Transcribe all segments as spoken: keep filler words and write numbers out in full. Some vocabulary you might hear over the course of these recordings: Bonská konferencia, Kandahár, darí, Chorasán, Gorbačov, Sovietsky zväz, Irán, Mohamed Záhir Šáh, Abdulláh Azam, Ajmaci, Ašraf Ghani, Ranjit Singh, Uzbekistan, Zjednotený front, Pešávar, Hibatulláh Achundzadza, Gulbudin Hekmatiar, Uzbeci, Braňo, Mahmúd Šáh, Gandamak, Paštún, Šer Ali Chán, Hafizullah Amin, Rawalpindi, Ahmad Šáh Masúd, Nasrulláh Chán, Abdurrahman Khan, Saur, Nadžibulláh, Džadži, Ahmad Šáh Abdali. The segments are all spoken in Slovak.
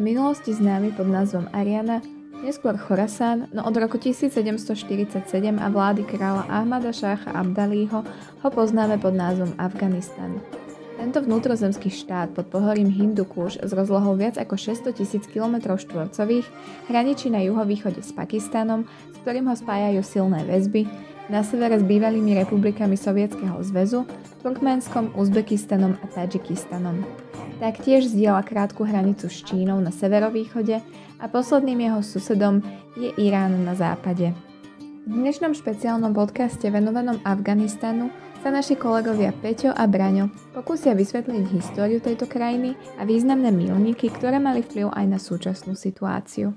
v minulosti známy pod názvom Ariana, neskôr Chorasán, no od roku tisícsedemstoštyridsaťsedem a vlády kráľa Ahmada Šácha Abdalího ho poznáme pod názvom Afganistan. Tento vnútrozemský štát pod pohorím Hindukúš s rozlohou viac ako šesťstotisíc kilometrov štvorcových hraničí na juhovýchode s Pakistanom, s ktorým ho spájajú silné väzby, na severe s bývalými republikami Sovietskeho zväzu, Turkmenskom, Uzbekistanom a Tadžikistanom. Taktiež zdieľa krátku hranicu s Čínou na severovýchode a posledným jeho susedom je Irán na západe. V dnešnom špeciálnom podcaste venovanom Afganistanu sa naši kolegovia Peťo a Braňo pokúsia vysvetliť históriu tejto krajiny a významné milníky, ktoré mali vplyv aj na súčasnú situáciu.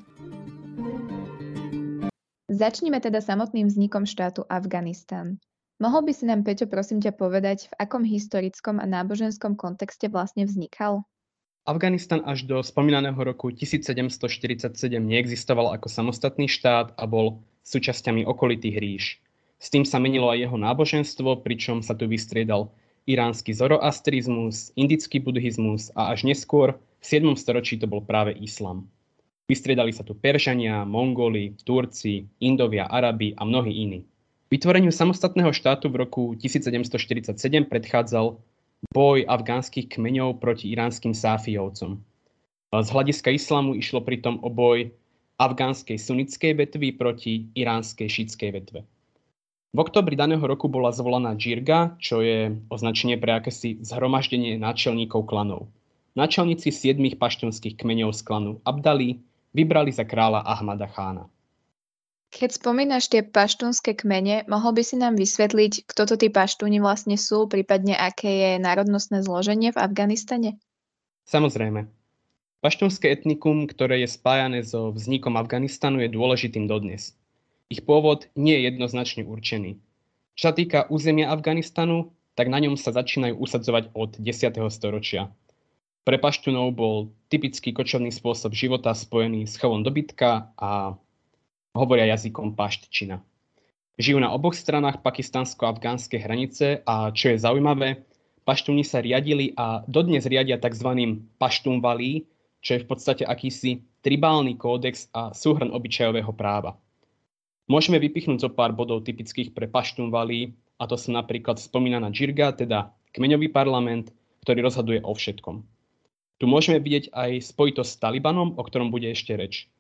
Začnime teda samotným vznikom štátu Afganistan. Mohol by si nám, Peťo, prosím ťa povedať, v akom historickom a náboženskom kontexte vlastne vznikal? Afganistan až do spomínaného roku tisícsedemstoštyridsaťsedem neexistoval ako samostatný štát a bol súčasťami okolitých ríš. S tým sa menilo aj jeho náboženstvo, pričom sa tu vystriedal iránsky zoroastrizmus, indický buddhizmus a až neskôr v siedmom storočí to bol práve islám. Vystriedali sa tu Peržania, Mongoli, Turci, Indovia, Arabi a mnohí iní. Vytvoreniu samostatného štátu v roku tisícsedemstoštyridsaťsedem predchádzal boj afgánskych kmeňov proti iránskym sáfijovcom. Z hľadiska islámu išlo pritom o boj afgánskej sunnickej vetvy proti iránskej šítskej vetve. V októbri daného roku bola zvolaná džirga, čo je označenie pre akési zhromaždenie náčelníkov klanov. Náčelníci siedmich paštunských kmeňov z klanu Abdali vybrali za kráľa Ahmada Chána. Keď spomínaš tie paštunské kmene, mohol by si nám vysvetliť, kto to tí paštúni vlastne sú, prípadne aké je národnostné zloženie v Afganistane? Samozrejme. Paštunské etnikum, ktoré je spájane so vznikom Afganistanu, je dôležitým dodnes. Ich pôvod nie je jednoznačne určený. Čo sa týka územia Afganistanu, tak na ňom sa začínajú usadzovať od desiateho storočia. Pre paštunov bol typický kočovný spôsob života spojený s chovom dobytka a hovoria jazykom paštčina. Žijú na oboch stranách pakistansko-afgánskej hranice a čo je zaujímavé, paštúni sa riadili a dodnes riadia tzv. Paštunvalí, čo je v podstate akýsi tribálny kódex a súhrn obyčajového práva. Môžeme vypichnúť zo pár bodov typických pre paštunvalí, a to sú napríklad spomínaná džirga, teda kmeňový parlament, ktorý rozhoduje o všetkom. Tu môžeme vidieť aj spojitosť s Talibanom, o ktorom bude ešte reč.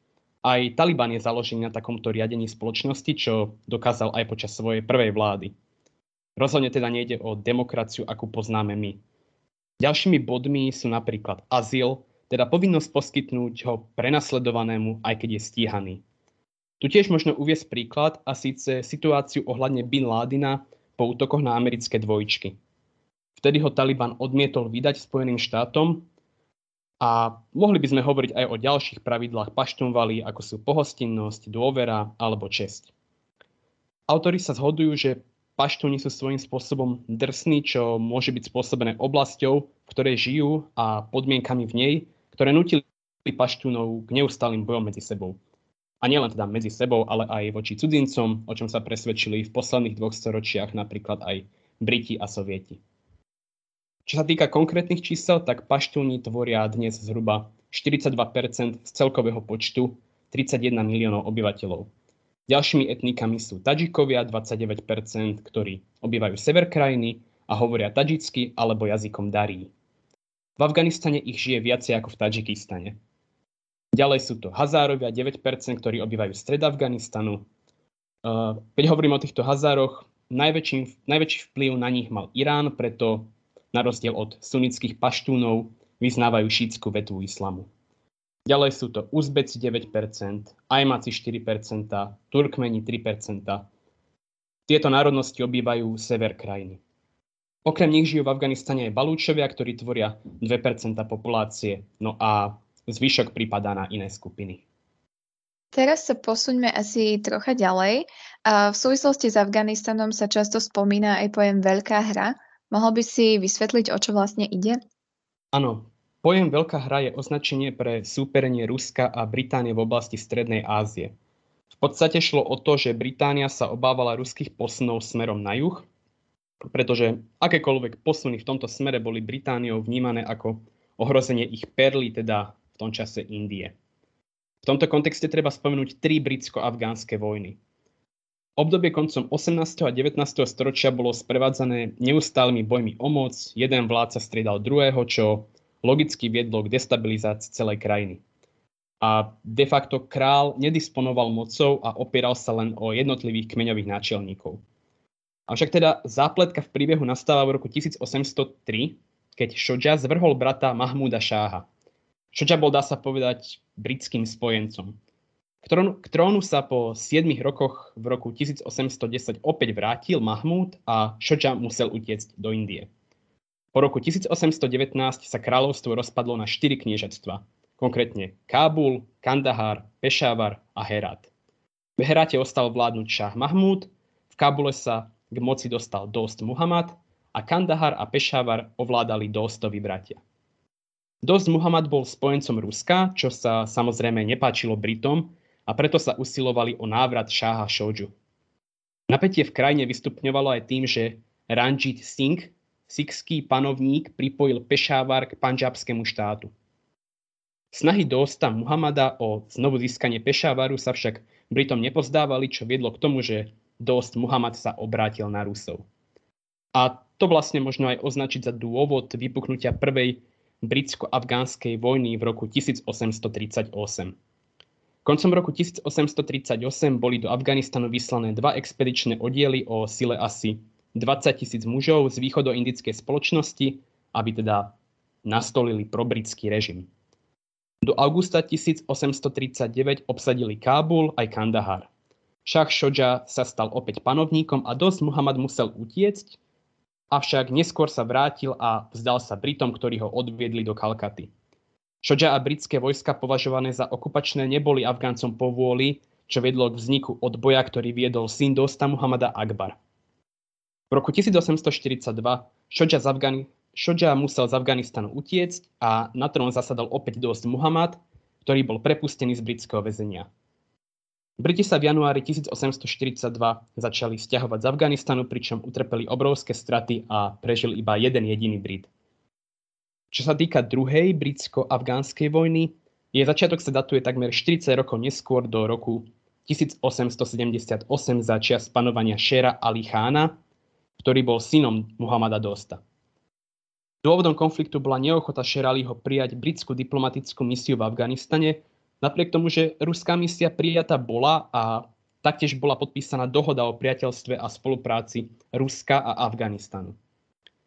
Aj Taliban je založený na takomto riadení spoločnosti, čo dokázal aj počas svojej prvej vlády. Rozhodne teda nejde o demokraciu, akú poznáme my. Ďalšími bodmi sú napríklad azyl, teda povinnosť poskytnúť ho prenasledovanému, aj keď je stíhaný. Tu tiež možno uviesť príklad, a síce situáciu ohľadne Bin Ládina po útokoch na americké dvojčky. Vtedy ho Taliban odmietol vydať Spojeným štátom a mohli by sme hovoriť aj o ďalších pravidlách paštunvalí, ako sú pohostinnosť, dôvera alebo česť. Autori sa zhodujú, že paštúni sú svojím spôsobom drsní, čo môže byť spôsobené oblasťou, v ktorej žijú, a podmienkami v nej, ktoré nutili paštúnov k neustálým bojom medzi sebou. A nielen teda medzi sebou, ale aj voči cudzincom, o čom sa presvedčili v posledných dvoch storočiach napríklad aj Briti a Sovieti. Čo sa týka konkrétnych čísel, tak paštúni tvoria dnes zhruba štyridsaťdva percent z celkového počtu tridsaťjeden miliónov obyvateľov. Ďalšími etnikami sú Tadžikovia dvadsaťdeväť percent, ktorí obývajú sever krajiny a hovoria tadžicky alebo jazykom darí. V Afganistane ich žije viacej ako v Tadžikistane. Ďalej sú to Hazárovia, deväť percent, ktorí obývajú stred Afganistanu. Keď hovorím o týchto Hazároch, najväčší, najväčší vplyv na nich mal Irán, preto na rozdiel od sunnických paštúnov vyznávajú šítsku vetvu islamu. Ďalej sú to Uzbeci deväť percent, Ajmaci štyri percent, Turkmeni tri percent. Tieto národnosti obývajú sever krajiny. Okrem nich žijú v Afganistane aj Balúčovia, ktorí tvoria dve percentá populácie, no a zvyšok prípadá na iné skupiny. Teraz sa posuňme asi trocha ďalej. V súvislosti s Afganistanom sa často spomína aj pojem veľká hra. Mohol by si vysvetliť, o čo vlastne ide? Áno, pojem veľká hra je označenie pre súperenie Ruska a Británie v oblasti Strednej Ázie. V podstate šlo o to, že Británia sa obávala ruských posunov smerom na juh, pretože akékoľvek posuny v tomto smere boli Britániou vnímané ako ohrozenie ich perly, teda v tom čase Indie. V tomto kontexte treba spomenúť tri britsko-afgánske vojny. Obdobie koncom osemnásteho a devätnásteho storočia bolo sprevádzané neustálými bojmi o moc, jeden vládca striedal druhého, čo logicky viedlo k destabilizácii celej krajiny. A de facto král nedisponoval mocou a opieral sa len o jednotlivých kmeňových náčelníkov. Avšak teda zápletka v príbehu nastáva v roku tisíc osemsto tri, keď Šudža zvrhol brata Mahmúda Šáha. Šudža bol, dá sa povedať, britským spojencom. K trónu sa po siedmich rokoch v roku tisíc osemsto desať opäť vrátil Mahmúd a Šudža musel utiecť do Indie. Po roku tisíc osemsto devätnásť sa kráľovstvo rozpadlo na štyri kniežatstva, konkrétne Kábul, Kandahar, Pešávar a Herát. V Heráte ostal vládnuť šáh Mahmúd, v Kábule sa k moci dostal Dost Mohammad a Kandahar a Pešávar ovládali Dostovi bratia. Dost Mohammad bol spojencom Ruska, čo sa samozrejme nepáčilo Britom, a preto sa usilovali o návrat šáha Šudžu. Napätie v krajine vystupňovalo aj tým, že Ranjit Singh, sikhský panovník, pripojil Pešávar k pandžabskému štátu. Snahy Dosta Mohammada o znovu získanie Pešávaru sa však Britom nepozdávali, čo viedlo k tomu, že Dost Mohammad sa obrátil na Rusov. A to vlastne možno aj označiť za dôvod vypuknutia prvej britsko-afgánskej vojny v roku tisíc osemsto tridsaťosem. Koncom roku tisíc osemsto tridsaťosem boli do Afganistanu vyslané dva expedičné oddiely o sile asi dvadsaťtisíc mužov z východoindickej spoločnosti, aby teda nastolili probritský režim. Do augusta tisíc osemsto tridsaťdeväť obsadili Kábul aj Kandahar. Šáh Šudža sa stal opäť panovníkom a Dost Mohammad musel utiecť, avšak neskôr sa vrátil a vzdal sa Britom, ktorí ho odviedli do Kalkaty. Šudža a britské vojska považované za okupačné neboli Afgáncom po vôli, čo vedlo k vzniku odboja, ktorý viedol syn Dosta Mohammada Akbar. V roku tisíc osemsto štyridsaťdva Šudža, z Afgani- Šudža musel z Afganistanu utiecť a na trón zasadal opäť Dost Mohammad, ktorý bol prepustený z britského väzenia. Briti sa v januári tisíc osemsto štyridsaťdva začali stiahovať z Afganistanu, pričom utrpeli obrovské straty a prežil iba jeden jediný Brit. Čo sa týka druhej britsko-afgánskej vojny, jej začiatok sa datuje takmer štyridsať rokov neskôr do roku tisíc osemsto sedemdesiatosem za čias panovania Šera Ali Chána, ktorý bol synom Mohammada Dosta. Dôvodom konfliktu bola neochota Šera Aliho prijať britskú diplomatickú misiu v Afganistane, napriek tomu, že ruská misia prijatá bola a taktiež bola podpísaná dohoda o priateľstve a spolupráci Ruska a Afganistanu.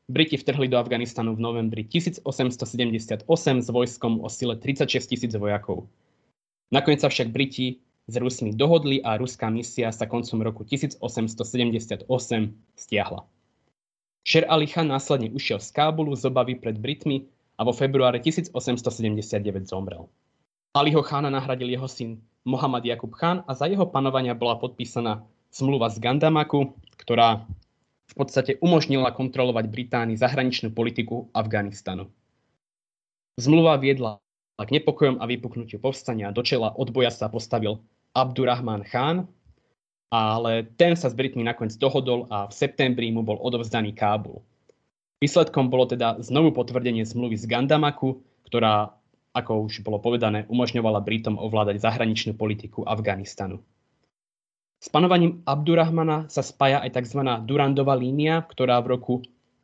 Briti vtrhli do Afganistanu v novembri tisíc osemsto sedemdesiatosem s vojskom o sile tridsaťšesťtisíc vojakov. Nakoniec sa však Briti s Rusmi dohodli a ruská misia sa koncom roku tisíc osemsto sedemdesiatosem stiahla. Šer Ali Chán následne ušiel z Kábulu z obavy pred Britmi a vo februári tisíc osemsto sedemdesiatdeväť zomrel. Aliho Chána nahradil jeho syn Mohammad Jakub Chán a za jeho panovania bola podpísaná zmluva z Gandamaku, ktorá v podstate umožnila kontrolovať Británii zahraničnú politiku Afganistanu. Zmluva viedla k nepokojom a vypuknutiu povstania. Do čela odboja sa postavil Abdurrahman Khan, ale ten sa s Britmi nakoniec dohodol a v septembri mu bol odovzdaný Kábul. Výsledkom bolo teda znovu potvrdenie zmluvy z Gandamaku, ktorá, ako už bolo povedané, umožňovala Britom ovládať zahraničnú politiku Afganistanu. S panovaním Abdurrahmana sa spája aj tzv. Durandová línia, ktorá v roku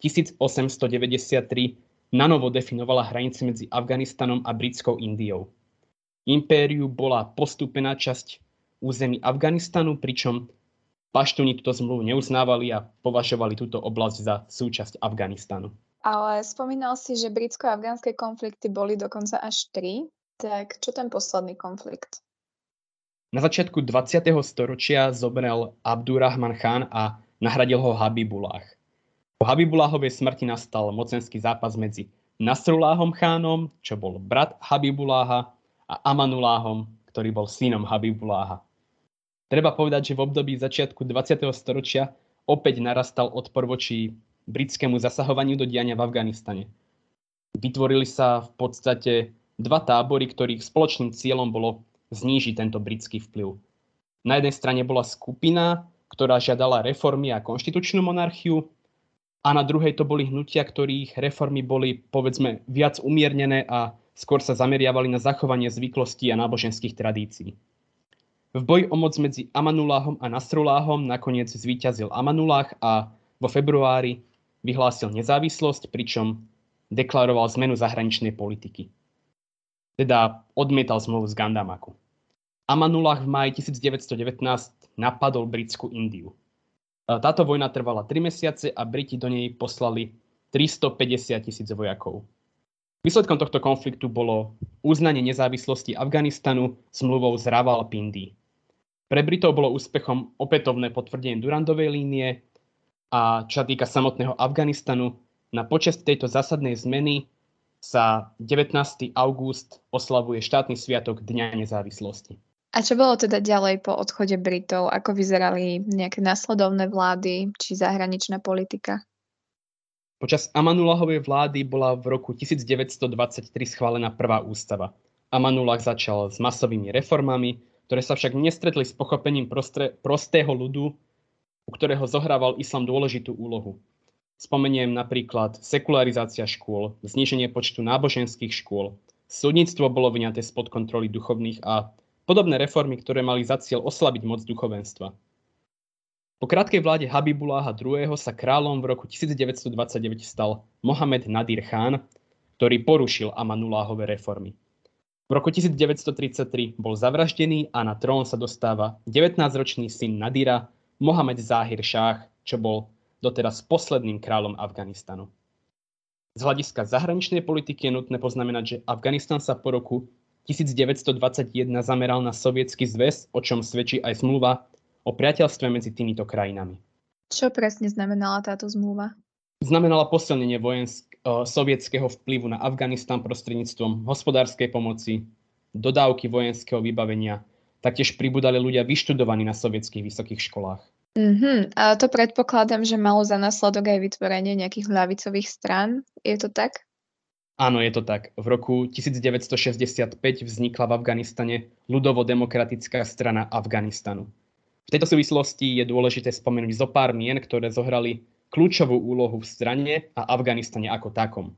tisíc osemsto deväťdesiattri nanovo definovala hranice medzi Afganistanom a britskou Indiou. Impériu bola postúpená časť území Afganistanu, pričom paštúni túto zmluvu neuznávali a považovali túto oblasť za súčasť Afganistanu. Ale spomínal si, že britsko-afgánske konflikty boli dokonca až tri, tak čo ten posledný konflikt? Na začiatku dvadsiateho storočia zomrel Abdurrahman Khan a nahradil ho Habibulláh. Po Habibulláhovej smrti nastal mocenský zápas medzi Nasrulláhom Chánom, čo bol brat Habibulláha, a Amanulláhom, ktorý bol synom Habibulláha. Treba povedať, že v období začiatku dvadsiateho storočia opäť narastal odpor voči britskému zasahovaniu do diania v Afganistane. Vytvorili sa v podstate dva tábory, ktorých spoločným cieľom bolo zníži tento britský vplyv. Na jednej strane bola skupina, ktorá žiadala reformy a konštitučnú monarchiu, a na druhej to boli hnutia, ktorých reformy boli, povedzme, viac umiernené a skôr sa zameriavali na zachovanie zvyklostí a náboženských tradícií. V boji o moc medzi Amanulláhom a Nasrulláhom nakoniec zvíťazil Amanulláh a vo februári vyhlásil nezávislosť, pričom deklaroval zmenu zahraničnej politiky. Teda odmietal zmluvu z Gandamaku. Amanulláh v máji devätnásťstodevätnásť napadol britskú Indiu. Táto vojna trvala tri mesiace a Briti do nej poslali tristopäťdesiat tisíc vojakov. Výsledkom tohto konfliktu bolo uznanie nezávislosti Afganistanu zmluvou z Rawalpindi. Pre Britov bolo úspechom opätovné potvrdenie Durandovej línie a čo sa týka samotného Afganistanu, na počesť tejto zásadnej zmeny sa devätnásteho augusta oslavuje štátny sviatok Dňa nezávislosti. A čo bolo teda ďalej po odchode Britov? Ako vyzerali nejaké nasledovné vlády či zahraničná politika? Počas Amanulláhovej vlády bola v roku devätnásťstodvadsaťtri schválená prvá ústava. Amanulláh začal s masovými reformami, ktoré sa však nestretli s pochopením prostre, prostého ľudu, u ktorého zohrával islám dôležitú úlohu. Spomeniem napríklad sekularizácia škôl, zníženie počtu náboženských škôl, súdnictvo bolo vyňaté spod kontroly duchovných a podobné reformy, ktoré mali za cieľ oslabiť moc duchovenstva. Po krátkej vláde Habibulláha druhého sa kráľom v roku devätnásťstodvadsaťdeväť stal Mohamed Nadir Khan, ktorý porušil Amanulláhove reformy. V roku devätnásťstotridsaťtri bol zavraždený a na trón sa dostáva devätnásťročný syn Nadira, Mohamed Záhir Šáh, čo bol doteraz posledným kráľom Afganistanu. Z hľadiska zahraničnej politiky je nutné poznamenať, že Afganistan sa po roku devätnásťstodvadsaťjeden zameral na Sovietsky zväz, o čom svedčí aj zmluva o priateľstve medzi týmito krajinami. Čo presne znamenala táto zmluva? Znamenala posilnenie vojensk- sovietského vplyvu na Afganistan prostredníctvom hospodárskej pomoci, dodávky vojenského vybavenia, taktiež pribudali ľudia vyštudovaní na sovietskych vysokých školách. Mhm, a to predpokladám, že malo za následok aj vytvorenie nejakých ľavicových strán. Je to tak? Áno, je to tak. V roku devätnásťstošesťdesiatpäť vznikla v Afganistane ľudovo-demokratická strana Afganistanu. V tejto súvislosti je dôležité spomenúť zo pár mien, ktoré zohrali kľúčovú úlohu v strane a Afganistane ako takom.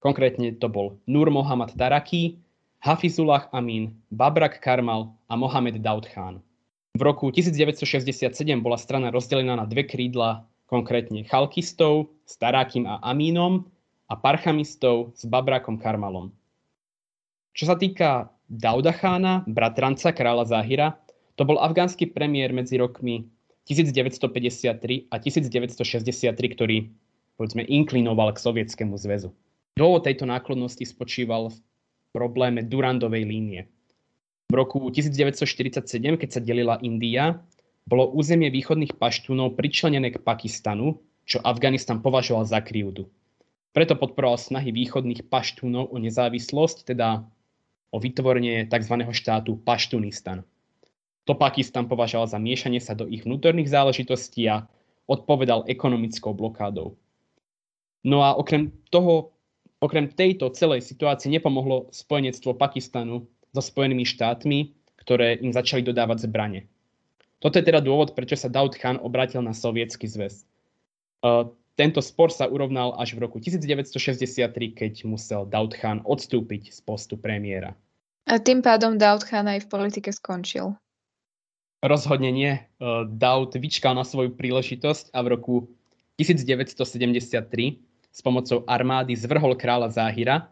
Konkrétne to bol Nur Mohamed Taraki, Hafizullah Amin, Babrak Karmal a Mohamed Daud Chán. V roku devätnásťstošesťdesiatsedem bola strana rozdelená na dve krídla, konkrétne Chalkistov s Tarakim a Amínom a Parchamistov s Babrakom Karmalom. Čo sa týka Dauda Chána, bratranca kráľa Záhira, to bol afgánsky premiér medzi rokmi devätnásťstopäťdesiattri a devätnásťstošesťdesiattri, ktorý, povedzme, inklinoval k Sovietskému zväzu. Dôvod tejto náklonnosti spočíval v probléme Durandovej línie. V roku devätnásťstoštyridsaťsedem, keď sa delila India, bolo územie východných paštúnov pričlenené k Pakistanu, čo Afganistan považoval za krivdu. Preto podporoval snahy východných paštúnov o nezávislosť, teda o vytvorenie tzv. Štátu Paštunistan. To Pakistan považoval za miešanie sa do ich vnútorných záležitostí a odpovedal ekonomickou blokádou. No a okrem toho, okrem tejto celej situácie nepomohlo spojenectvo Pakistanu so Spojenými štátmi, ktoré im začali dodávať zbrane. Toto je teda dôvod, prečo sa Daud Chán obrátil na Sovietsky zväz. Tento spor sa urovnal až v roku devätnásťstošesťdesiattri, keď musel Daud Chán odstúpiť z postu premiéra. A tým pádom Daud Chán aj v politike skončil. Rozhodne nie. Daud vyčkal na svoju príležitosť a v roku devätnásťstosedemdesiattri s pomocou armády zvrhol kráľa Záhira,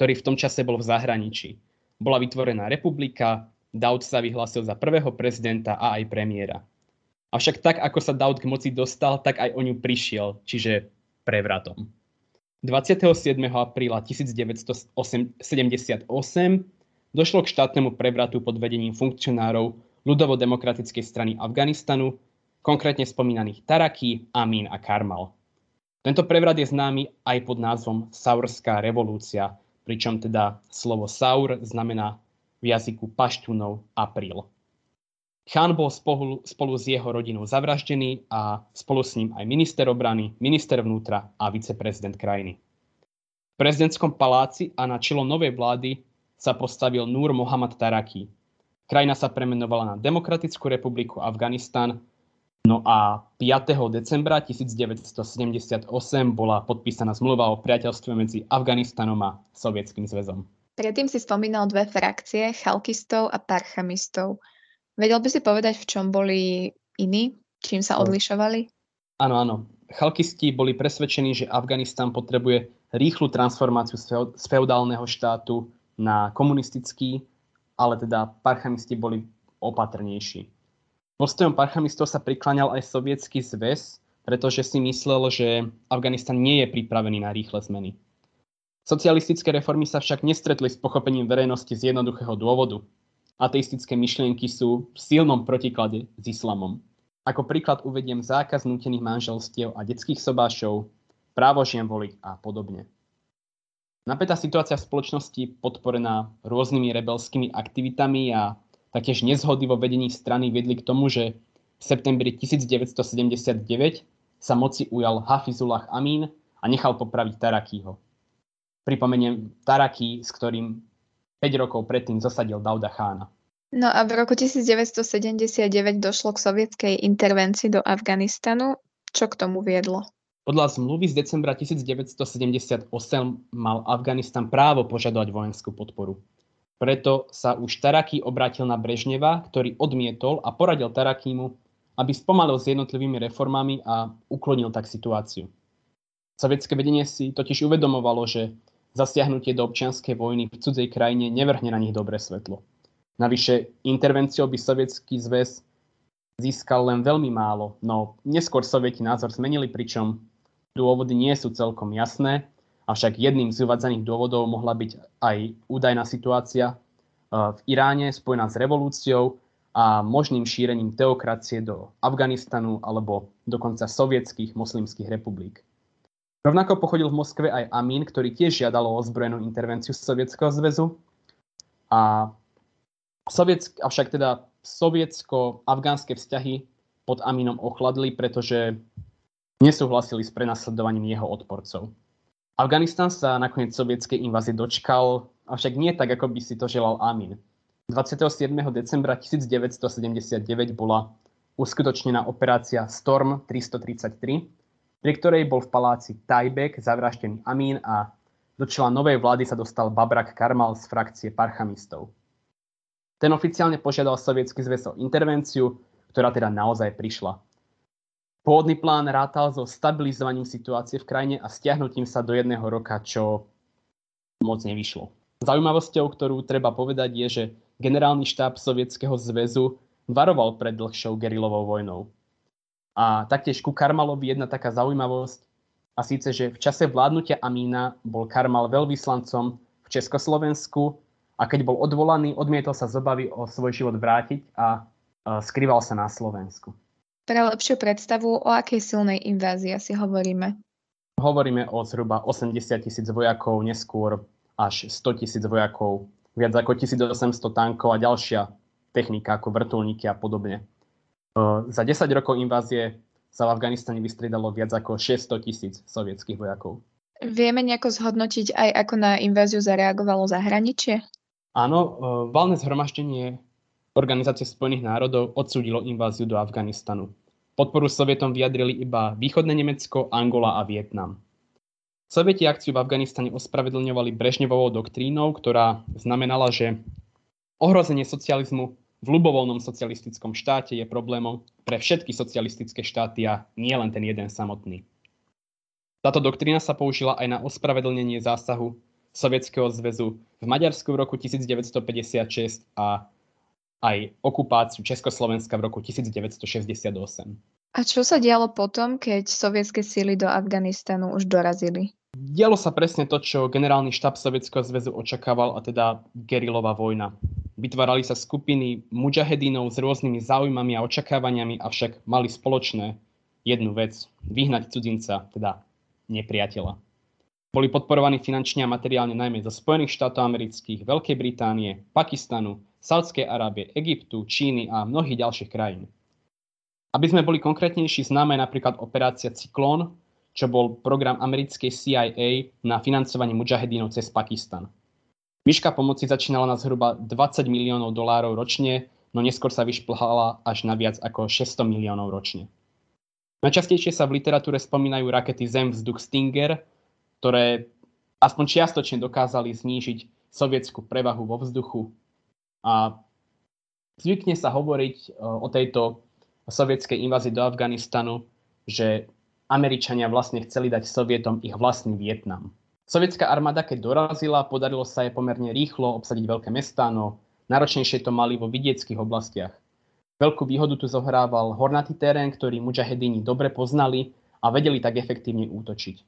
ktorý v tom čase bol v zahraničí. Bola vytvorená republika, Daud sa vyhlásil za prvého prezidenta a aj premiéra. Avšak tak, ako sa Daud k moci dostal, tak aj o ňu prišiel, čiže prevratom. dvadsiateho siedmeho apríla devätnásťstosedemdesiatosem došlo k štátnemu prevratu pod vedením funkcionárov ľudovo-demokratickej strany Afganistanu, konkrétne spomínaných Taraki, Amin a Karmal. Tento prevrat je známy aj pod názvom Saurská revolúcia, pričom teda slovo Saur znamená v jazyku paštúnov apríl. Chán bol spolu, spolu s jeho rodinou zavraždený a spolu s ním aj minister obrany, minister vnútra a viceprezident krajiny. V prezidentskom paláci a na čelo novej vlády sa postavil Nur Mohammad Taraki. Krajina sa premenovala na Demokratickú republiku Afganistan, no a piateho decembra devätnásťstosedemdesiatosem bola podpísaná zmluva o priateľstve medzi Afganistanom a Sovietským zväzom. Predtým si spomínal dve frakcie, chalkistov a parchamistov. Vedel by si povedať, v čom boli iní? Čím sa odlišovali? Áno, áno. Chalkisti boli presvedčení, že Afganistan potrebuje rýchlu transformáciu z feudálneho štátu na komunistický, ale teda parchamisti boli opatrnejší. Vo svojom parchamistov sa prikláňal aj Sovietsky zväz, pretože si myslel, že Afganistan nie je pripravený na rýchle zmeny. Socialistické reformy sa však nestretli s pochopením verejnosti z jednoduchého dôvodu. Ateistické myšlienky sú v silnom protiklade s islamom. Ako príklad uvediem zákaz nútených manželstiev a detských sobášov, právo žien voliť a podobne. Napätá situácia v spoločnosti, podporená rôznymi rebelskými aktivitami a taktiež nezhody vo vedení strany vedli k tomu, že v septembri devätnásťsedemdesiatdeväť sa moci ujal Hafizullah Amin a nechal popraviť Tarakího. Pripomeniem Taraki, s ktorým päť rokov predtým zasadil Dauda Chána. No a v roku devätnásťsedemdesiatdeväť došlo k sovietskej intervencii do Afganistanu. Čo k tomu viedlo? Podľa zmluvy z decembra devätnásťsedemdesiatosem mal Afganistan právo požadovať vojenskú podporu. Preto sa už Taraki obrátil na Brežneva, ktorý odmietol a poradil Tarakimu, aby spomalil s jednotlivými reformami a uklonil tak situáciu. Sovietské vedenie si totiž uvedomovalo, že zasiahnutie do občianskej vojny v cudzej krajine nevrhne na nich dobré svetlo. Navyše, intervenciou by Sovietský zväz získal len veľmi málo, no neskôr Sovieti názor zmenili, pričom dôvody nie sú celkom jasné, avšak jedným z uvádzaných dôvodov mohla byť aj údajná situácia v Iráne spojená s revolúciou a možným šírením teokracie do Afganistanu alebo dokonca sovietských moslimských republik. Rovnako pochodil v Moskve aj Amin, ktorý tiež žiadal o ozbrojenú intervenciu Sovietskeho zväzu. A sovietsk- avšak teda sovietsko-afgánske vzťahy pod Aminom ochladli, pretože nesúhlasili s prenasledovaním jeho odporcov. Afganistan sa nakoniec sovietskej invázie dočkal, avšak nie tak, ako by si to želal Amin. dvadsiateho siedmeho decembra devätnásťsedemdesiatdeväť bola uskutočnená operácia Storm tristotridsaťtri, pri ktorej bol v paláci Tajbek zavraždený Amin a do čela novej vlády sa dostal Babrak Karmal z frakcie parchamistov. Ten oficiálne požiadal Sovietsky zväz o intervenciu, ktorá teda naozaj prišla. Pôvodný plán rátal so stabilizovaním situácie v krajine a stiahnutím sa do jedného roka, čo moc nevyšlo. Zaujímavosťou, ktorú treba povedať, je, že generálny štáb Sovietskeho zväzu varoval pred dlhšou gerilovou vojnou. A taktiež ku Karmalovi jedna taká zaujímavosť, a síce, že v čase vládnutia Amína bol Karmal veľvyslancom v Československu a keď bol odvolaný, odmietol sa z obavy o svoj život vrátiť a skrýval sa na Slovensku. Pre lepšiu predstavu, o akej silnej invázii si hovoríme? Hovoríme o zhruba osemdesiat tisíc vojakov, neskôr až sto tisíc vojakov, viac ako tisícosemsto tankov a ďalšia technika ako vrtuľníky a podobne. Za desať rokov invázie sa v Afganistane vystriedalo viac ako šesťsto tisíc sovietských vojakov. Vieme nejako zhodnotiť aj, ako na inváziu zareagovalo zahraničie? Áno, valné zhromaždenie Organizácie spojených národov odsúdilo inváziu do Afganistanu. Podporu Sovietom vyjadrili iba východné Nemecko, Angola a Vietnam. Sovieti akciu v Afganistane ospravedlňovali Brežnevovou doktrínou, ktorá znamenala, že ohrozenie socializmu v ľubovoľnom socialistickom štáte je problémom pre všetky socialistické štáty a nie len ten jeden samotný. Táto doktrína sa použila aj na ospravedlnenie zásahu Sovietskeho zväzu v Maďarsku v roku devätnásťpäťdesiatšesť a aj okupáciu Československa v roku devätnásťšesťdesiatosem. A čo sa dialo potom, keď sovietské síly do Afganistanu už dorazili? Dialo sa presne to, čo generálny štáb Sovietskeho zväzu očakával, a teda gerilová vojna. Vytvárali sa skupiny mudžahedínov s rôznymi záujmami a očakávaniami, avšak mali spoločné jednu vec – vyhnať cudzinca, teda nepriateľa. Boli podporovaní finančne a materiálne najmä zo Spojených štátov amerických, Veľkej Británie, Pakistanu, Saudskej Arábie, Egyptu, Číny a mnohých ďalších krajín. Aby sme boli konkrétnejší, známe napríklad operácia Cyklón, čo bol program americkej C I A na financovanie mudžahedínov cez Pakistan. Výška pomoci začínala na zhruba dvadsať miliónov dolárov ročne, no neskôr sa vyšplhala až na viac ako šesťsto miliónov ročne. Najčastejšie sa v literatúre spomínajú rakety Zem-vzduch Stinger, ktoré aspoň čiastočne dokázali znížiť sovietskú prevahu vo vzduchu a zvykne sa hovoriť o tejto sovietskej invázii do Afganistanu, že Američania vlastne chceli dať Sovietom ich vlastný Vietnam. Sovietská armáda, keď dorazila, podarilo sa jej pomerne rýchlo obsadiť veľké mestá, no náročnejšie to mali vo vidieckých oblastiach. Veľkú výhodu tu zohrával hornatý terén, ktorý mudžahedíni dobre poznali a vedeli tak efektívne útočiť.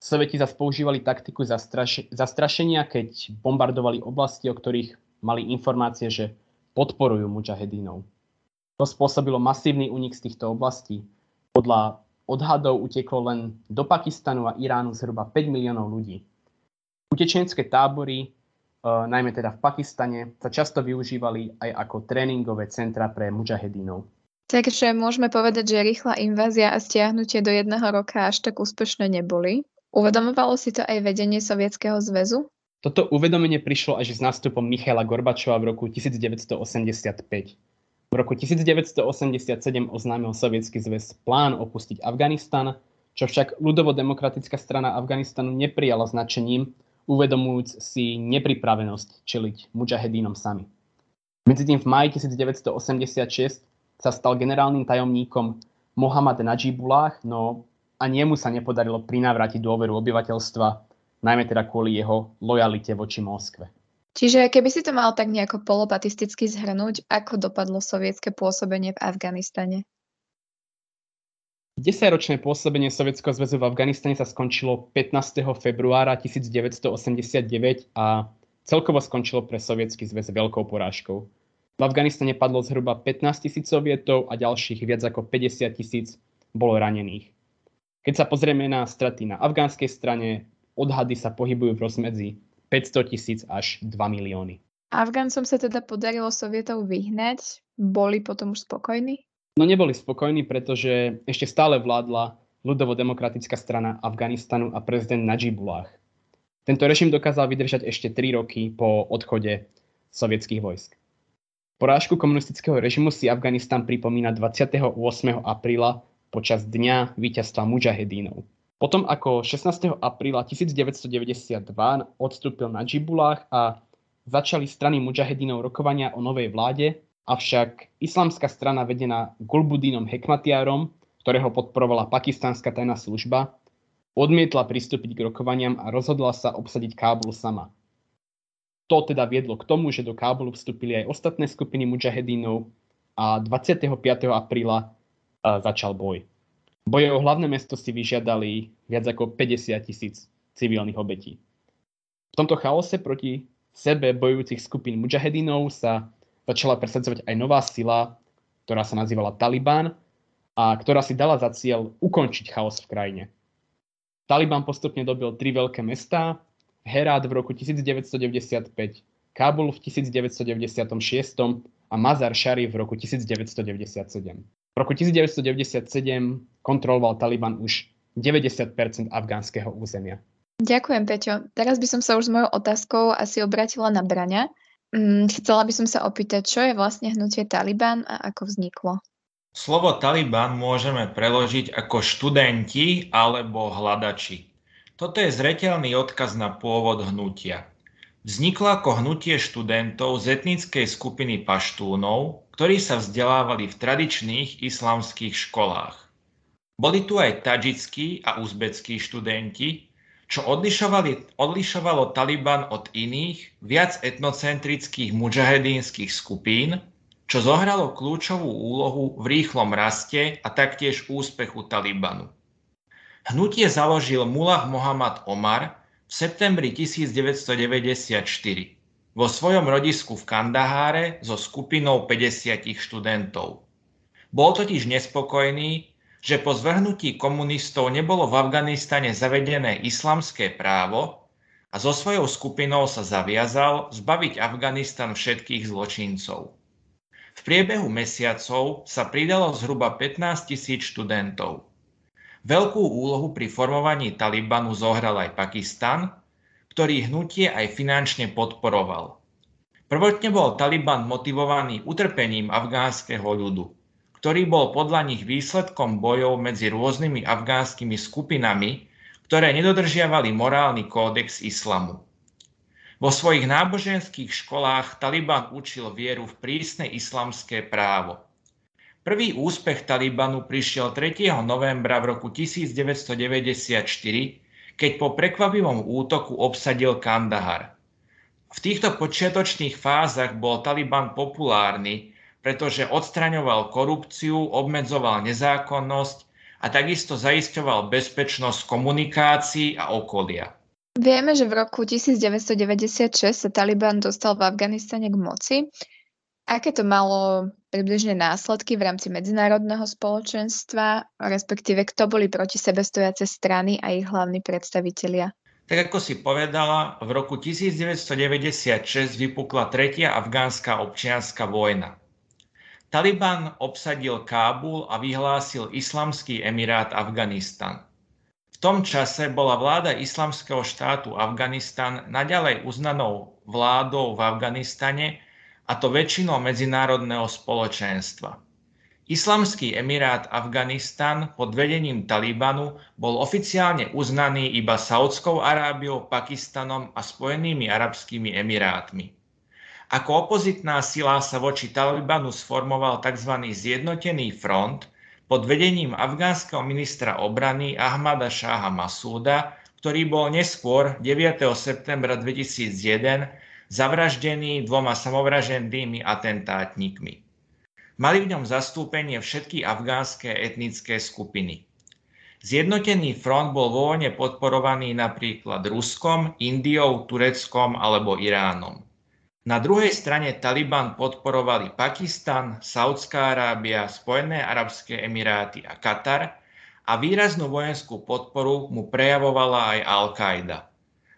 Sovieti zas používali taktiku zastraš- zastrašenia, keď bombardovali oblasti, o ktorých mali informácie, že podporujú mudžahedínov. To spôsobilo masívny únik z týchto oblastí. Podľa odhadov uteklo len do Pakistanu a Iránu zhruba päť miliónov ľudí. Utečenské tábory, Uh, najmä teda v Pakistane, sa často využívali aj ako tréningové centra pre mudžahedínov. Takže môžeme povedať, že rýchla invázia a stiahnutie do jedného roka až tak úspešné neboli. Uvedomovalo si to aj vedenie Sovietskeho zväzu? Toto uvedomenie prišlo až s nástupom Michaila Gorbačova v roku devätnásťstoosemdesiatpäť. V roku devätnásťstoosemdesiatsedem oznámil Sovietsky zväz plán opustiť Afganistan, čo však ľudovo-demokratická strana Afganistanu neprijala značením, uvedomujúc si nepripravenosť čeliť mudžahedínom sami. Medzi tým v máji devätnásťstoosemdesiatšesť sa stal generálnym tajomníkom Mohamed Nadžibulláh, no a jemu sa nepodarilo prinavrátiť dôveru obyvateľstva, najmä teda kvôli jeho lojalite voči Moskve. Čiže keby si to mal tak nejako polopatisticky zhrnúť, ako dopadlo sovietské pôsobenie v Afganistane? Desaťročné pôsobenie Sovietskeho zväzu v Afganistane sa skončilo pätnásteho februára devätnásťstoosemdesiatdeväť a celkovo skončilo pre Sovietsky zväz veľkou porážkou. V Afganistane padlo zhruba pätnásťtisíc Sovietov a ďalších viac ako päťdesiattisíc bolo ranených. Keď sa pozrieme na straty na afgánskej strane, odhady sa pohybujú v rozmedzi päťstotisíc až dva milióny. Afgáncom sa teda podarilo Sovietov vyhnať, boli potom už spokojní? No neboli spokojní, pretože ešte stále vládla ľudovo-demokratická strana Afganistanu a prezident Nadžibulláh. Tento režim dokázal vydržať ešte tri roky po odchode sovietských vojsk. Porážku komunistického režimu si Afganistan pripomína dvadsiateho ôsmeho apríla počas dňa víťazstva mudžahedínov. Potom ako šestnásteho apríla devätnásťstodeväťdesiatdva odstúpil Nadžibulláh a začali strany mudžahedínov rokovania o novej vláde, avšak islamská strana vedená Gulbudinom Hekmatiarom, ktorého podporovala pakistánska tajná služba, odmietla pristúpiť k rokovaniam a rozhodla sa obsadiť Kábul sama. To teda viedlo k tomu, že do Kábulu vstúpili aj ostatné skupiny mudžahedínov a dvadsiateho piateho apríla začal boj. Boje o hlavné mesto si vyžiadali viac ako päťdesiattisíc civilných obetí. V tomto chaose proti sebe bojujúcich skupín mudžahedínov sa začala presadzovať aj nová sila, ktorá sa nazývala Taliban a ktorá si dala za cieľ ukončiť chaos v krajine. Taliban postupne dobil tri veľké mestá, Herát v roku devätnásťstodeväťdesiatpäť, Kábul v devätnásťstodeväťdesiatšesť a Mazar Sharif v roku devätnásťstodeväťdesiatsedem. V roku devätnásťstodeväťdesiatsedem kontroloval Taliban už deväťdesiat percent afgánskeho územia. Ďakujem, Peťo. Teraz by som sa už s mojou otázkou asi obratila na Braňa. Chcela by som sa opýtať, čo je vlastne hnutie Taliban a ako vzniklo? Slovo Taliban môžeme preložiť ako študenti alebo hľadači. Toto je zreteľný odkaz na pôvod hnutia. Vzniklo ako hnutie študentov z etnickej skupiny paštúnov, ktorí sa vzdelávali v tradičných islamských školách. Boli tu aj tadžickí a uzbeckí študenti, čo odlišovalo Taliban od iných, viac etnocentrických mudžahedínskych skupín, čo zohralo kľúčovú úlohu v rýchlom raste a taktiež úspechu Talibanu. Hnutie založil Mullah Mohammad Omar v septembri devätnásťstodeväťdesiatštyri vo svojom rodisku v Kandaháre so skupinou päťdesiat študentov. Bol totiž nespokojný, že po zvrhnutí komunistov nebolo v Afganistane zavedené islamské právo a so svojou skupinou sa zaviazal zbaviť Afganistan všetkých zločincov. V priebehu mesiacov sa pridalo zhruba pätnásťtisíc študentov. Veľkú úlohu pri formovaní Talibanu zohral aj Pakistan, ktorý hnutie aj finančne podporoval. Prvotne bol Taliban motivovaný utrpením afgánskeho ľudu, ktorý bol podľa nich výsledkom bojov medzi rôznymi afgánskymi skupinami, ktoré nedodržiavali morálny kódex islamu. Vo svojich náboženských školách Taliban učil vieru v prísne islamské právo. Prvý úspech Talibanu prišiel tretieho novembra v roku devätnásťstodeväťdesiatštyri, keď po prekvapivom útoku obsadil Kandahar. V týchto počiatočných fázach bol Taliban populárny, pretože odstraňoval korupciu, obmedzoval nezákonnosť a takisto zaisťoval bezpečnosť komunikácií a okolia. Vieme, že v roku devätnásťstodeväťdesiatšesť sa Taliban dostal v Afganistane k moci. Aké to malo približne následky v rámci medzinárodného spoločenstva, respektíve kto boli proti sebe stojace strany a ich hlavní predstavitelia? Tak ako si povedala, v roku devätnásťstodeväťdesiatšesť vypukla tretia afgánska občianska vojna. Taliban obsadil Kábul a vyhlásil Islamský emirát Afganistan. V tom čase bola vláda Islamského štátu Afganistan naďalej uznanou vládou v Afganistane, a to väčšinou medzinárodného spoločenstva. Islamský emirát Afganistan pod vedením Talibanu bol oficiálne uznaný iba Saudskou Arábiou, Pakistanom a Spojenými arabskými emirátmi. Ako opozitná sila sa voči Talibanu sformoval tzv. Zjednotený front pod vedením afgánskeho ministra obrany Ahmada Šáha Masúda, ktorý bol neskôr deviateho septembra dvetisícjeden zavraždený dvoma samovražednými atentátnikmi. Mali v ňom zastúpenie všetky afgánske etnické skupiny. Zjednotený front bol vo vojne podporovaný napríklad Ruskom, Indiou, Tureckom alebo Iránom. Na druhej strane Taliban podporovali Pakistan, Saudská Arábia, Spojené arabské emiráty a Katar a výraznú vojenskú podporu mu prejavovala aj Al-Káida.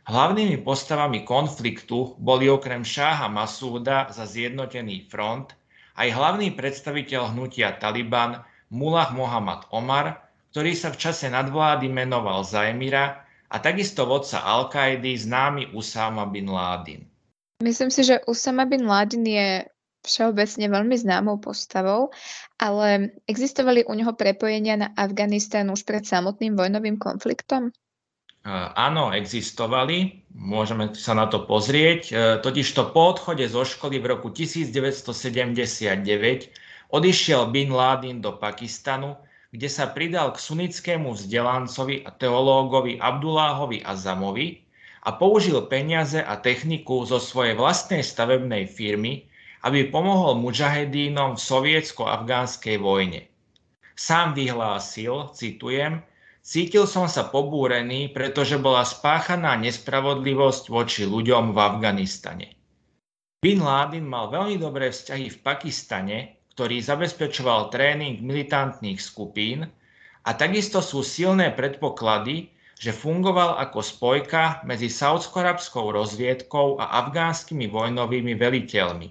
Hlavnými postavami konfliktu boli okrem Šáha Masúda za Zjednotený front aj hlavný predstaviteľ hnutia Taliban Mullah Mohammad Omar, ktorý sa v čase nadvlády menoval za emira, a takisto vodca Al-Káidy známy Usáma bin Ládin. Myslím si, že Usáma bin Ládin je všeobecne veľmi známou postavou, ale existovali u neho prepojenia na Afganistán už pred samotným vojnovým konfliktom? Áno, existovali. Môžeme sa na to pozrieť. Totižto po odchode zo školy v roku devätnásťstosedemdesiatdeväť odišiel Bin Ládin do Pakistanu, kde sa pridal k sunnickému vzdelancovi a teológovi Abdulláhovi Azamovi a použil peniaze a techniku zo svojej vlastnej stavebnej firmy, aby pomohol mudžahedínom v sovietsko-afgánskej vojne. Sám vyhlásil, citujem, cítil som sa pobúrený, pretože bola spáchaná nespravodlivosť voči ľuďom v Afganistane. Bin Ládin mal veľmi dobré vzťahy v Pakistane, ktorý zabezpečoval tréning militantných skupín, a takisto sú silné predpoklady, že fungoval ako spojka medzi saúdsko-arabskou rozviedkou a afgánskymi vojnovými veliteľmi.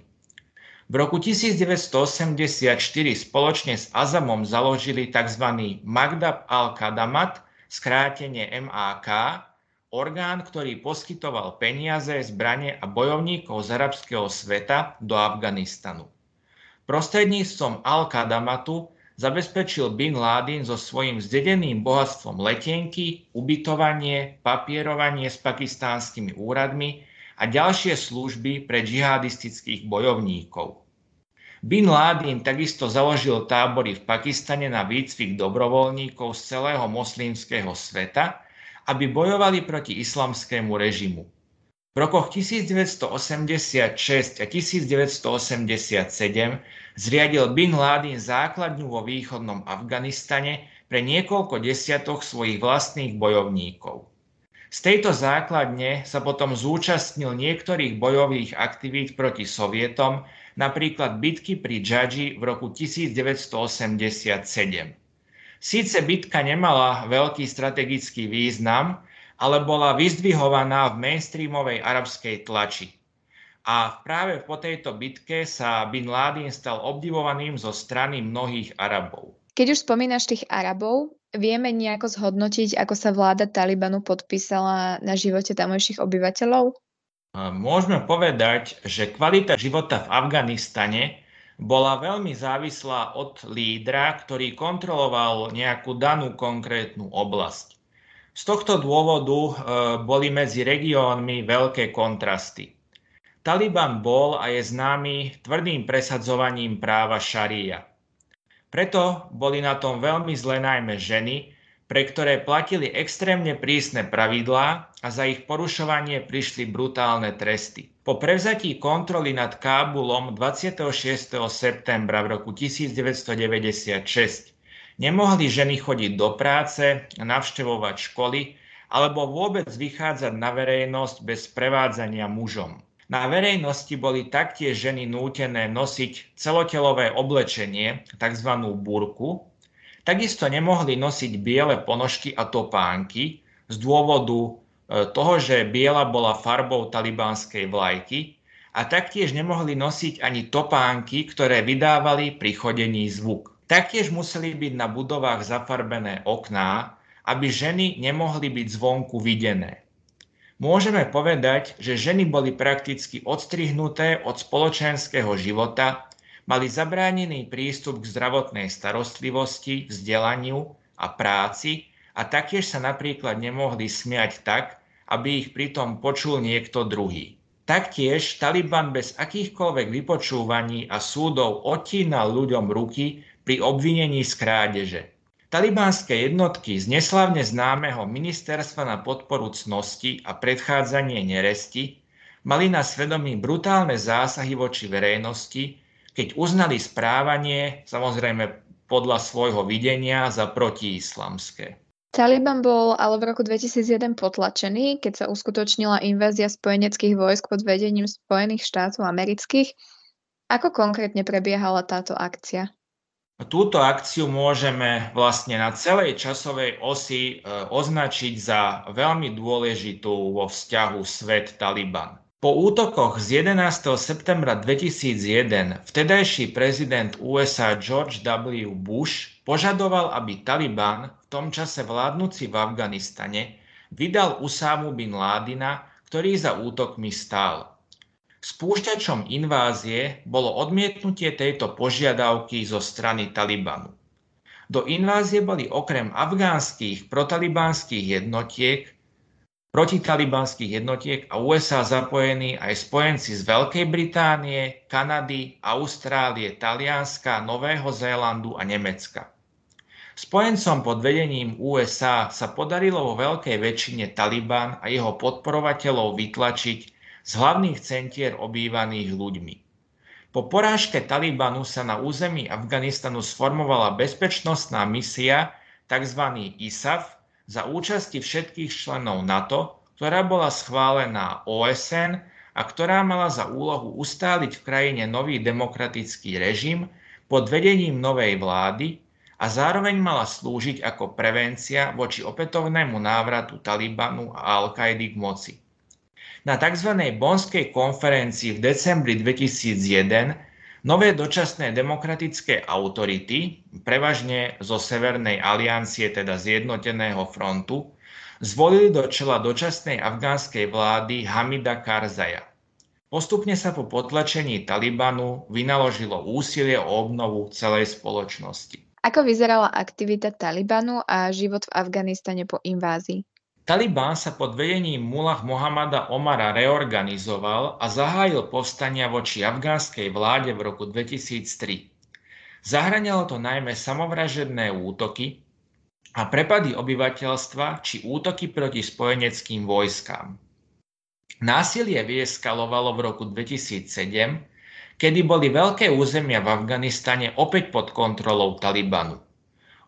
V roku devätnásťstoosemdesiatštyri spoločne s Azamom založili tzv. Magdab al-Kadamat, skrátenie em á ká, orgán, ktorý poskytoval peniaze, zbrane a bojovníkov z arabského sveta do Afganistanu. Prostredníctvom al-Kadamatu zabezpečil Bin Ládin so svojím zdedeným bohatstvom letenky, ubytovanie, papierovanie s pakistánskymi úradmi a ďalšie služby pre džihadistických bojovníkov. Bin Ládin takisto založil tábory v Pakistane na výcvik dobrovoľníkov z celého moslimského sveta, aby bojovali proti islamskému režimu. V rokoch devätnásťstoosemdesiatšesť a devätnásťstoosemdesiatsedem zriadil Bin Ládin základňu vo východnom Afganistane pre niekoľko desiatok svojich vlastných bojovníkov. Z tejto základne sa potom zúčastnil niektorých bojových aktivít proti Sovietom, napríklad bitky pri Džadži v roku devätnásťstoosemdesiatsedem. Síce bitka nemala veľký strategický význam, ale bola vyzdvihovaná v mainstreamovej arabskej tlači. A práve po tejto bitke sa Bin Ládin stal obdivovaným zo strany mnohých Arabov. Keď už spomínaš tých Arabov, vieme nejako zhodnotiť, ako sa vláda Talibanu podpísala na živote tamojších obyvateľov? Môžeme povedať, že kvalita života v Afganistane bola veľmi závislá od lídra, ktorý kontroloval nejakú danú konkrétnu oblasť. Z tohto dôvodu boli medzi regiónmi veľké kontrasty. Taliban bol a je známy tvrdým presadzovaním práva šaría. Preto boli na tom veľmi zle najmä ženy, pre ktoré platili extrémne prísne pravidlá a za ich porušovanie prišli brutálne tresty. Po prevzatí kontroly nad Kábulom dvadsiateho šiesteho septembra v roku devätnásťstodeväťdesiatšesť nemohli ženy chodiť do práce, navštevovať školy alebo vôbec vychádzať na verejnosť bez prevádzania mužom. Na verejnosti boli taktiež ženy nútené nosiť celotelové oblečenie, tzv. Burku. Takisto nemohli nosiť biele ponožky a topánky z dôvodu toho, že biela bola farbou talibanskej vlajky, a taktiež nemohli nosiť ani topánky, ktoré vydávali pri chodení zvuk. Taktiež museli byť na budovách zafarbené okná, aby ženy nemohli byť zvonku videné. Môžeme povedať, že ženy boli prakticky odstrihnuté od spoločenského života, mali zabránený prístup k zdravotnej starostlivosti, vzdelaniu a práci a taktiež sa napríklad nemohli smiať tak, aby ich pritom počul niekto druhý. Taktiež Taliban bez akýchkoľvek vypočúvaní a súdov odtínal ľuďom ruky pri obvinení z krádeže. Talibanské jednotky z neslavne známeho ministerstva na podporu cnosti a predchádzanie neresti mali na svedomí brutálne zásahy voči verejnosti, keď uznali správanie, samozrejme podľa svojho videnia, za protiislamské. Taliban bol ale v roku dvetisícjeden potlačený, keď sa uskutočnila invázia spojeneckých vojsk pod vedením Spojených štátov amerických. Ako konkrétne prebiehala táto akcia? Túto akciu môžeme vlastne na celej časovej osi označiť za veľmi dôležitú vo vzťahu svet-Taliban. Po útokoch z jedenásteho septembra dvetisícjeden vtedajší prezident ú es á George W. Bush požadoval, aby Taliban, v tom čase vládnuci v Afganistane, vydal Usámu Bin Ládina, ktorý za útokmi stál. Spúšťačom invázie bolo odmietnutie tejto požiadavky zo strany Talibanu. Do invázie boli okrem afgánskych protalibanských jednotiek, protitalibanských jednotiek a ú es á zapojení aj spojenci z Veľkej Británie, Kanady, Austrálie, Talianska, Nového Zélandu a Nemecka. Spojencom pod vedením ú es á sa podarilo vo veľkej väčšine Taliban a jeho podporovateľov vytlačiť z hlavných centier obývaných ľuďmi. Po porážke Talibanu sa na území Afganistanu sformovala bezpečnostná misia, tzv. í es á ef, za účasti všetkých členov NATO, ktorá bola schválená ó es en a ktorá mala za úlohu ustáliť v krajine nový demokratický režim pod vedením novej vlády a zároveň mala slúžiť ako prevencia voči opätovnému návratu Talibanu a Al-Kaidy k moci. Na tzv. Bonskej konferencii v decembri dvetisícjeden nové dočasné demokratické autority, prevažne zo Severnej aliancie, teda Zjednoteného frontu, zvolili do čela dočasnej afgánskej vlády Hamida Karzaja. Postupne sa po potlačení Talibanu vynaložilo úsilie o obnovu celej spoločnosti. Ako vyzerala aktivita Talibanu a život v Afganistane po invázii? Taliban sa pod vedením Mullah Mohammada Omara reorganizoval a zahájil povstania voči afgánskej vláde v roku dvetisíctri. Zahŕňalo to najmä samovražedné útoky a prepady obyvateľstva či útoky proti spojeneckým vojskám. Násilie vyeskalovalo v roku dvetisícsedem, kedy boli veľké územia v Afganistane opäť pod kontrolou Talibanu.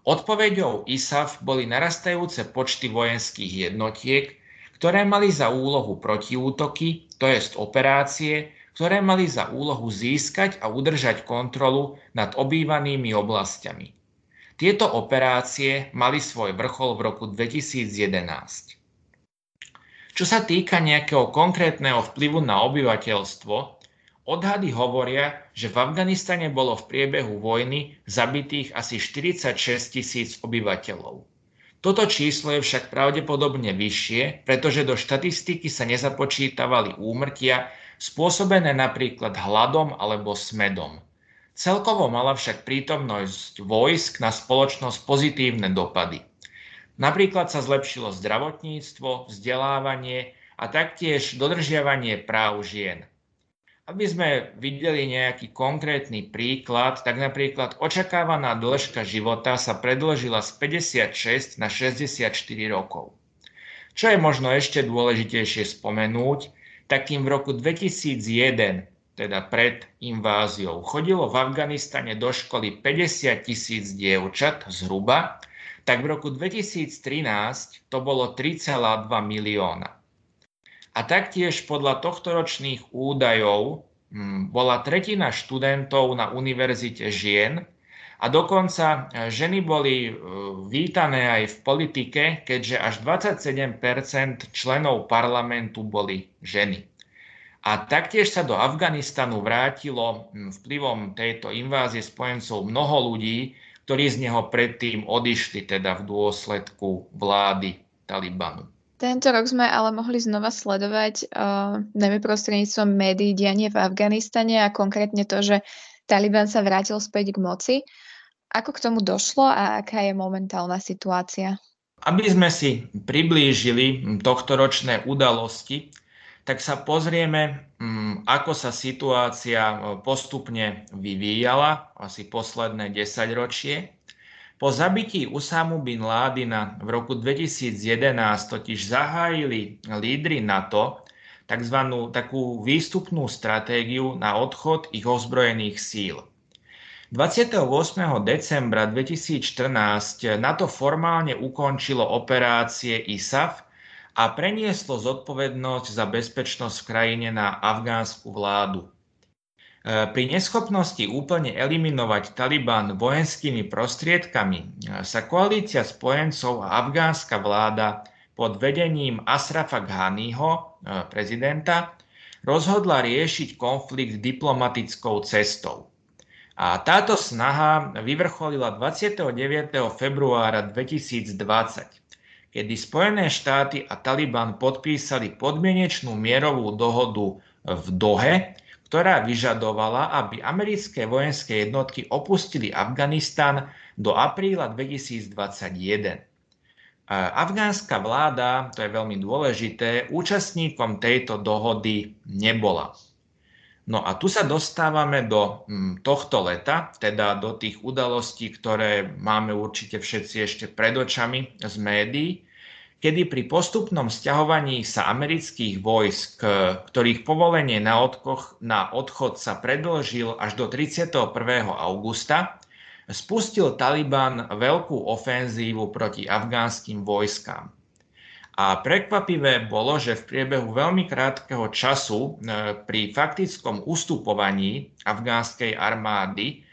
Odpoveďou í es á ef boli narastajúce počty vojenských jednotiek, ktoré mali za úlohu protiútoky, to jest operácie, ktoré mali za úlohu získať a udržať kontrolu nad obývanými oblastiami. Tieto operácie mali svoj vrchol v roku dvetisícjedenásť. Čo sa týka nejakého konkrétneho vplyvu na obyvateľstvo, odhady hovoria, že v Afganistane bolo v priebehu vojny zabitých asi štyridsaťšesť tisíc obyvateľov. Toto číslo je však pravdepodobne vyššie, pretože do štatistiky sa nezapočítavali úmrtia spôsobené napríklad hladom alebo smedom. Celkovo mala však prítomnosť vojsk na spoločnosť pozitívne dopady. Napríklad sa zlepšilo zdravotníctvo, vzdelávanie a taktiež dodržiavanie práv žien. Aby sme videli nejaký konkrétny príklad, tak napríklad očakávaná dĺžka života sa predĺžila z päťdesiatšesť na šesťdesiatštyri rokov. Čo je možno ešte dôležitejšie spomenúť, tak kým v roku dvetisícjeden, teda pred inváziou, chodilo v Afganistane do školy päťdesiat tisíc dievčat zhruba, tak v roku dvetisíctrinásť to bolo tri celé dva milióna. A taktiež podľa tohtoročných údajov bola tretina študentov na univerzite žien a dokonca ženy boli vítané aj v politike, keďže až dvadsaťsedem percent členov parlamentu boli ženy. A taktiež sa do Afganistanu vrátilo vplyvom tejto invázie spojencov mnoho ľudí, ktorí z neho predtým odišli teda v dôsledku vlády Talibanu. Tento rok sme ale mohli znova sledovať uh, najmä prostredníctvom médií dianie v Afganistane a konkrétne to, že Taliban sa vrátil späť k moci. Ako k tomu došlo a aká je momentálna situácia? Aby sme si priblížili tohtoročné udalosti, tak sa pozrieme, um, ako sa situácia postupne vyvíjala, asi posledné desaťročie. Po zabití Usámu Bin Ládina v roku dvetisícjedenásť totiž zahájili lídri NATO takzvanú takú výstupnú stratégiu na odchod ich ozbrojených síl. dvadsiateho ôsmeho decembra dvetisícštrnásť NATO formálne ukončilo operácie í es á ef a prenieslo zodpovednosť za bezpečnosť v krajine na afgánsku vládu. Pri neschopnosti úplne eliminovať Taliban vojenskými prostriedkami sa koalícia spojencov a afgánska vláda pod vedením Asrafa Ghaniho, prezidenta, rozhodla riešiť konflikt diplomatickou cestou. A táto snaha vyvrcholila dvadsiateho deviateho februára dvetisícdvadsať, kedy Spojené štáty a Taliban podpísali podmienečnú mierovú dohodu v Dohe, ktorá vyžadovala, aby americké vojenské jednotky opustili Afganistan do apríla dvetisícdvadsaťjeden. Afgánska vláda, to je veľmi dôležité, účastníkom tejto dohody nebola. No a tu sa dostávame do tohto leta, teda do tých udalostí, ktoré máme určite všetci ešte pred očami z médií, kedy pri postupnom sťahovaní sa amerických vojsk, ktorých povolenie na, odkoch, na odchod sa predĺžil až do tridsiateho prvého augusta, spustil Taliban veľkú ofenzívu proti afgánskym vojskám. A prekvapivé bolo, že v priebehu veľmi krátkeho času pri faktickom ustupovaní afgánskej armády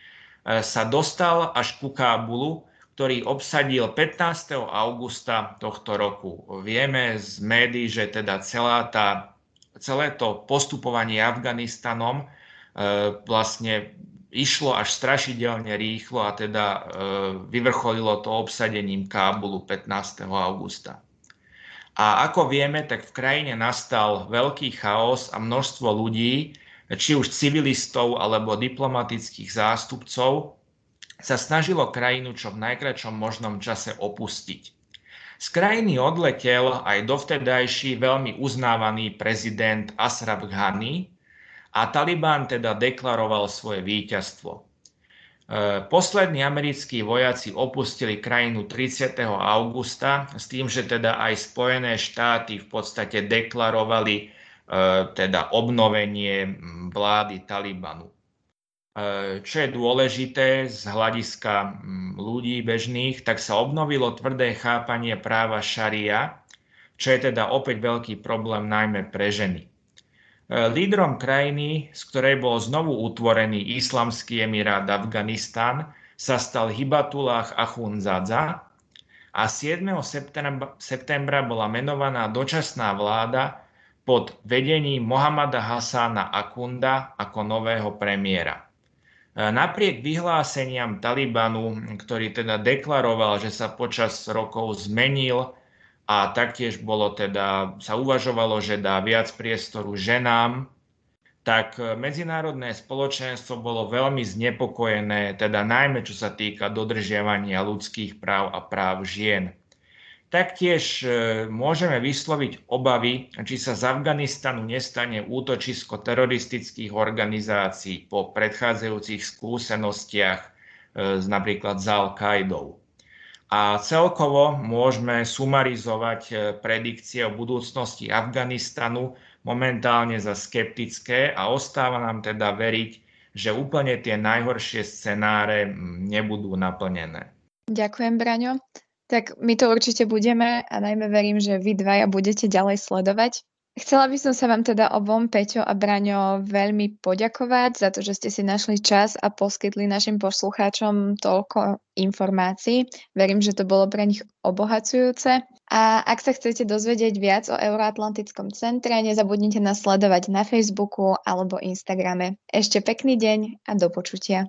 sa dostal až ku Kábulu, ktorý obsadil pätnásteho augusta tohto roku. Vieme z médií, že teda celá tá, celé to postupovanie Afganistanom e, vlastne išlo až strašidelne rýchlo a teda e, vyvrcholilo to obsadením Kábulu pätnásteho augusta. A ako vieme, tak v krajine nastal veľký chaos a množstvo ľudí, či už civilistov alebo diplomatických zástupcov, sa snažilo krajinu čo v najkračom možnom čase opustiť. Z krajiny odletel aj dovtedajší veľmi uznávaný prezident Ashraf Ghani a Taliban teda deklaroval svoje víťazstvo. Poslední americkí vojaci opustili krajinu tridsiateho augusta s tým, že teda aj Spojené štáty v podstate deklarovali teda obnovenie vlády Talibanu. Čo je dôležité z hľadiska ľudí bežných, tak sa obnovilo tvrdé chápanie práva šaria, čo je teda opäť veľký problém najmä pre ženy. Lídrom krajiny, z ktorej bol znovu utvorený Islamský emirát Afganistan, sa stal Hibatulláh Achundzadza a siedmeho septembra bola menovaná dočasná vláda pod vedením Mohammada Hasana Akunda ako nového premiéra. Napriek vyhláseniam Talibanu, ktorý teda deklaroval, že sa počas rokov zmenil a taktiež bolo teda, sa uvažovalo, že dá viac priestoru ženám, tak medzinárodné spoločenstvo bolo veľmi znepokojené, teda najmä čo sa týka dodržiavania ľudských práv a práv žien. Taktiež môžeme vysloviť obavy, či sa z Afganistanu nestane útočisko teroristických organizácií po predchádzajúcich skúsenostiach napríklad s Al-Káidou. A celkovo môžeme sumarizovať predikcie o budúcnosti Afganistanu momentálne za skeptické a ostáva nám teda veriť, že úplne tie najhoršie scenáre nebudú naplnené. Ďakujem, Braňo. Tak my to určite budeme a najmä verím, že vy dvaja budete ďalej sledovať. Chcela by som sa vám teda obom, Peťo a Braňo, veľmi poďakovať za to, že ste si našli čas a poskytli našim poslucháčom toľko informácií. Verím, že to bolo pre nich obohacujúce. A ak sa chcete dozvedieť viac o Euroatlantickom centre, nezabudnite nás sledovať na Facebooku alebo Instagrame. Ešte pekný deň a do počutia.